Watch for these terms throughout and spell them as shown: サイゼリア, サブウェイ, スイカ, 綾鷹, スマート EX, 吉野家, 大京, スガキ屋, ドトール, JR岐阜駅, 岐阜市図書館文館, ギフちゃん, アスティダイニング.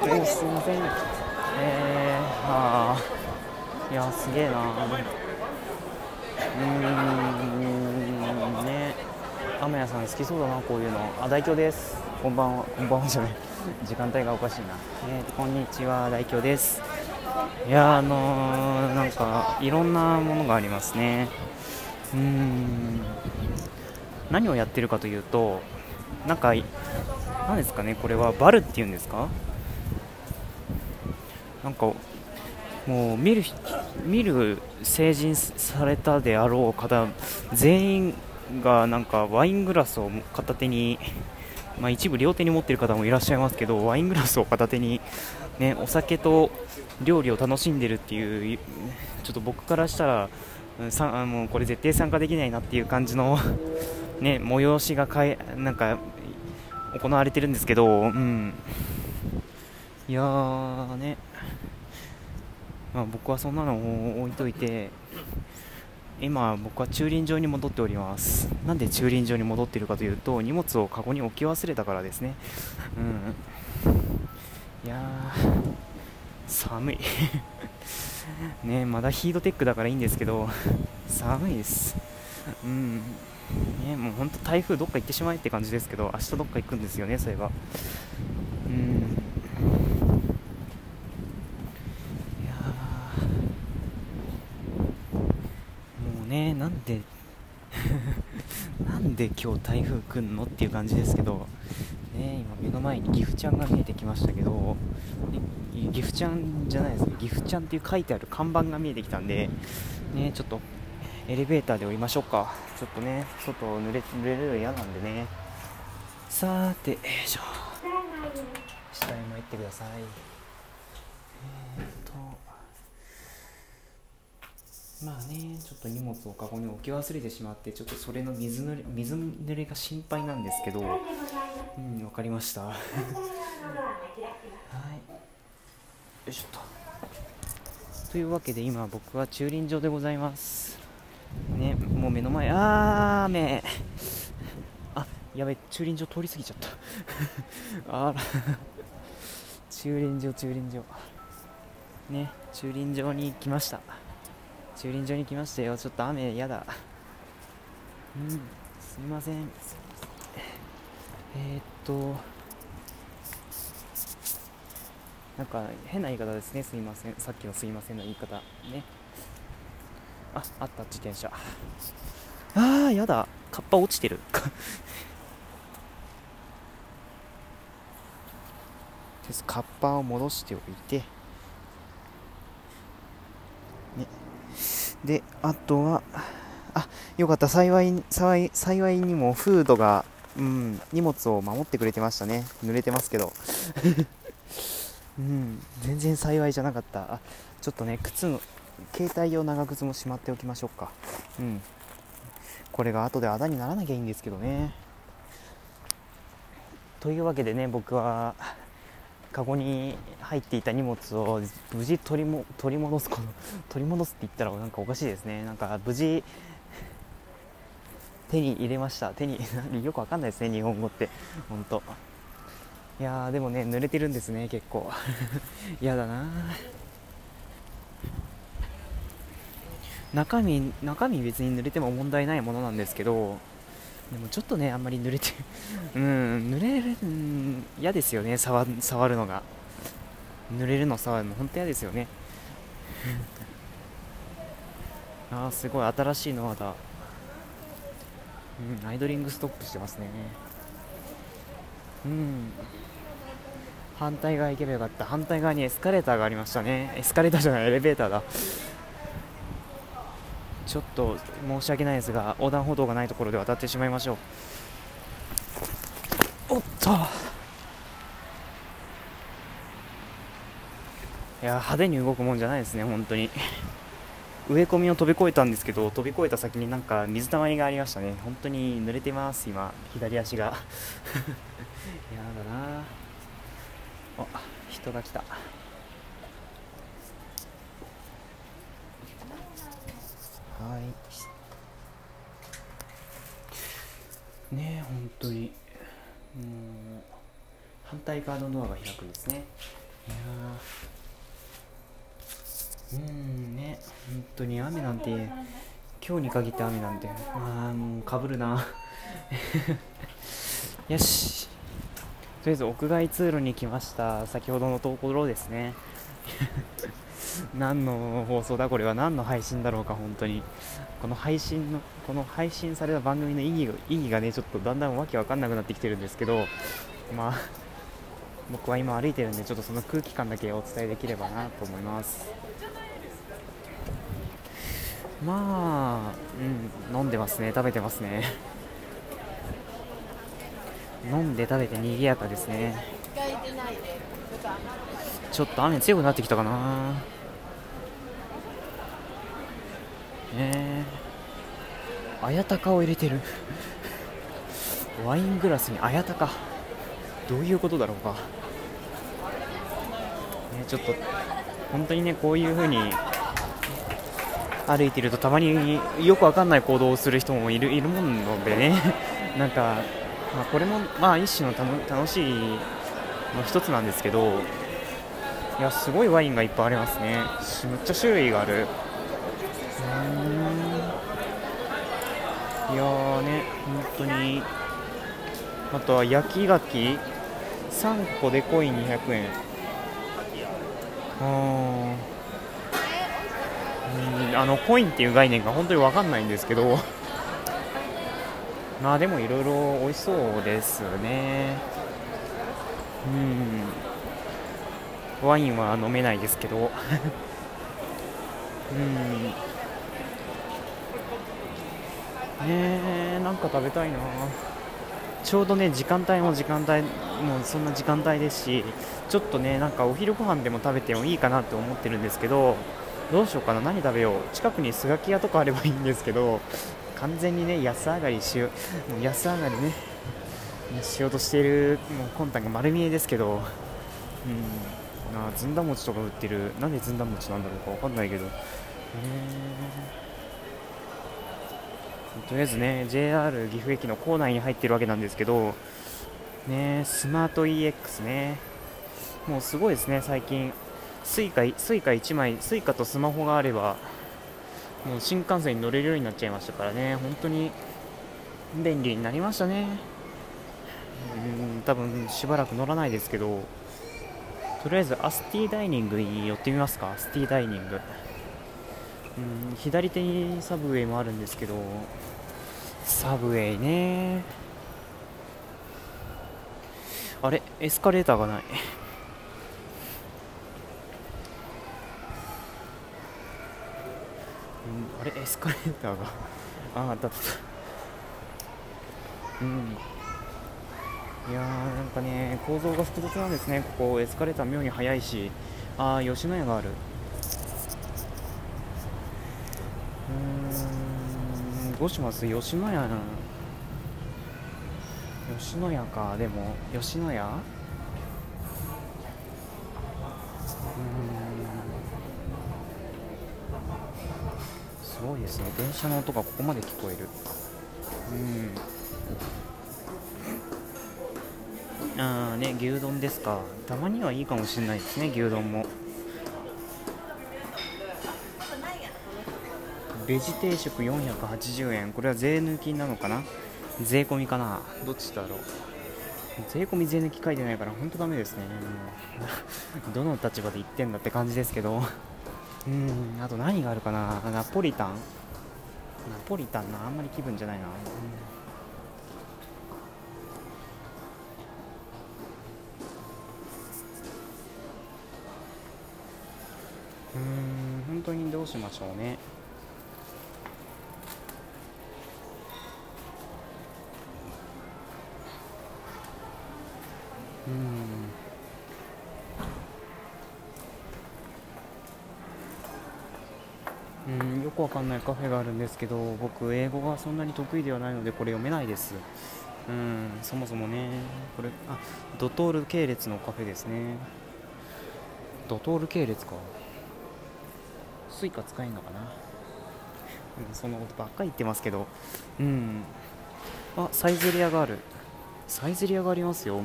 すみません。はあ、いやすげえな。ね、雨屋さん好きそうだなこういうの。あ、大京です。こんばんは。こんばんはじゃない。時間帯がおかしいな。こんにちは、大京です。いやなんかいろんなものがありますね。何をやってるかというと、なんか何ですかね、これはバルっていうんですか。なんかもう見る成人されたであろう方全員がなんかワイングラスを片手に、まあ、一部両手に持っている方もいらっしゃいますけど、ワイングラスを片手に、ね、お酒と料理を楽しんでるっていう、ちょっと僕からしたらもうこれ絶対参加できないなっていう感じの、ね、催しがなんか行われてるんですけど、いやーね、まあ、僕はそんなのを置いといて、今僕は駐輪場に戻っております。なんで駐輪場に戻っているかというと、荷物をカゴに置き忘れたからですね。いやー寒いね、まだヒートテックだからいいんですけど、寒いです。ね、もう本当台風どっか行ってしまえって感じですけど、明日どっか行くんですよね、そういえば。いやもうね、なんでなんで今日台風来んのっていう感じですけど、ね、今目の前にギフちゃんが見えてきましたけど。ギフちゃんじゃないですね、ギフちゃんっていう書いてある看板が見えてきたんで、ね、ちょっとエレベーターで降りましょうか。ちょっとね、外濡れるの嫌なんでね。さーて、よいしょ、下へ参ってください。まあね、ちょっと荷物をカゴに置き忘れてしまって、ちょっとそれの水濡れが心配なんですけど、わかりましたはいよいしょと。というわけで今僕は駐輪場でございます。ね、もう目の前、雨。あ、やべ、駐輪場通り過ぎちゃった。あら駐輪場。ね、駐輪場に来ました。駐輪場に来ましたよ。ちょっと雨やだ。すみません。なんか変な言い方ですね、すいません。さっきのすいませんの言い方ね。あった、自転車。やだ、カッパ落ちてるカッパを戻しておいて、ね、で、あとはよかった、幸いにもフードが、荷物を守ってくれてましたね。濡れてますけど全然幸いじゃなかった。ちょっとね、携帯用長靴もしまっておきましょうか。これが後であだにならなきゃいいんですけどね。というわけでね、僕はカゴに入っていた荷物を無事取り戻すって言ったらなんかおかしいですね。なんか無事手に入れました。よくわかんないですね、日本語ってほんと。いやーでもね、濡れてるんですね、結構やだな。中身別に濡れても問題ないものなんですけど、でもちょっとね、あんまり濡れて嫌ですよね。触るのが、濡れるの触るの本当嫌ですよねすごい新しいのまだ、アイドリングストップしてますね。反対側行けばよかった。反対側にエスカレーターがありましたね。エスカレーターじゃない、エレベーターだ。ちょっと申し訳ないですが、横断歩道がないところで渡ってしまいましょう。おっと、いや派手に動くもんじゃないですね、本当に。植え込みを飛び越えたんですけど、飛び越えた先になんか水たまりがありましたね。本当に濡れてます、今左足がやだな。人が来た。ねえ、本当にもう反対側のドアが開くんですね。ね、本当に雨なんて、今日に限って雨なんて、もうかぶるなよし、とりあえず屋外通路に来ました。先ほどのところですね何の放送だこれは、何の配信だろうか。本当にこの配信された番組の意義がね、ちょっとだんだんわけわかんなくなってきてるんですけど、まあ僕は今歩いてるんで、ちょっとその空気感だけお伝えできればなと思います。まあ、飲んでますね、食べてますね飲んで食べて賑やかですね。ちょっと雨強くなってきたかな。綾鷹を入れてるワイングラスに綾鷹、どういうことだろうか、ちょっと本当にね、こういう風に歩いてるとたまによくわかんない行動をする人もいるものでねなんか、これも一種の楽しいの一つなんですけど、いや、すごいワインがいっぱいありますね。めっちゃ種類がある。いやーね、本当に。あとは焼き牡蠣3個でコイン200円。コインっていう概念が本当に分かんないんですけどでもいろいろ美味しそうですね。ワインは飲めないですけどなんか食べたいな。ちょうどね、時間帯もそんな時間帯ですし、ちょっとね、なんかお昼ご飯でも食べてもいいかなって思ってるんですけど、どうしようかな、何食べよう。近くにスガキ屋とかあればいいんですけど、完全にね、安上がりねしようとしている、もう今端が丸見えですけど、ずんだ餅とか売ってる。なんでずんだ餅なんだろうかわかんないけど、とりあえずね、 JR 岐阜駅の構内に入ってるわけなんですけどね、スマート EX ね、もうすごいですね。最近スイカ1枚、スイカとスマホがあればもう新幹線に乗れるようになっちゃいましたからね。本当に便利になりましたね。多分しばらく乗らないですけど、とりあえずアスティダイニングに寄ってみますか。アスティダイニング、左手にサブウェイもあるんですけど、サブウェイね、あれ、エスカレーターがないあれ、エスカレーターがあったいやー、なんかね、構造が複雑なんですね。ここエスカレーター妙に速いし、吉野家がある。どうします？吉野家か。でも吉野家、すごいですね、電車の音がここまで聞こえる。牛丼ですか。たまにはいいかもしれないですね、牛丼も。ベジ定食480円、これは税抜きなのかな、税込みかな、どっちだろう。税込み税抜き書いてないから本当ダメですねどの立場で言ってんだって感じですけどあと何があるかな。ナポリタンな、あんまり気分じゃないな。本当にどうしましょうね。よくわかんないカフェがあるんですけど、僕英語がそんなに得意ではないのでこれ読めないです。そもそもね、これドトール系列のカフェですね。ドトール系列か。スイカ使えんのかなそんなことばっかり言ってますけど。サイゼリアがありますよ。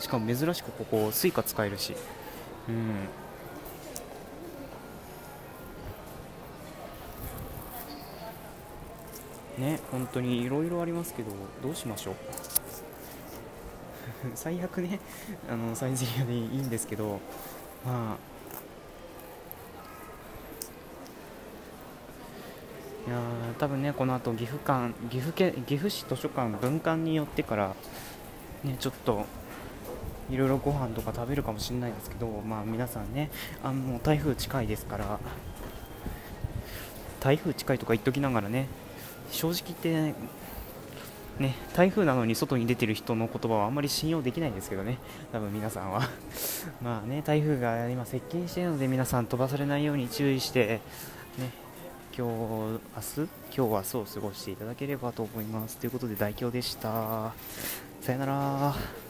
しかも珍しくここスイカ使えるし、うん。ね、本当にいろいろありますけど、どうしましょう。最悪ね、サイゼリアでいいんですけど、まあ、いや多分ね、この後岐阜市図書館文館に寄ってからね、ちょっといろいろご飯とか食べるかもしれないですけど、まあ皆さんね、もう台風近いですから、台風近いとか言っときながらね。正直言ってね、台風なのに外に出てる人の言葉はあんまり信用できないんですけどね、多分皆さんはまあね、台風が今接近しているので、皆さん飛ばされないように注意してね、今日明日を過ごしていただければと思います。ということで、代表でした。さよなら。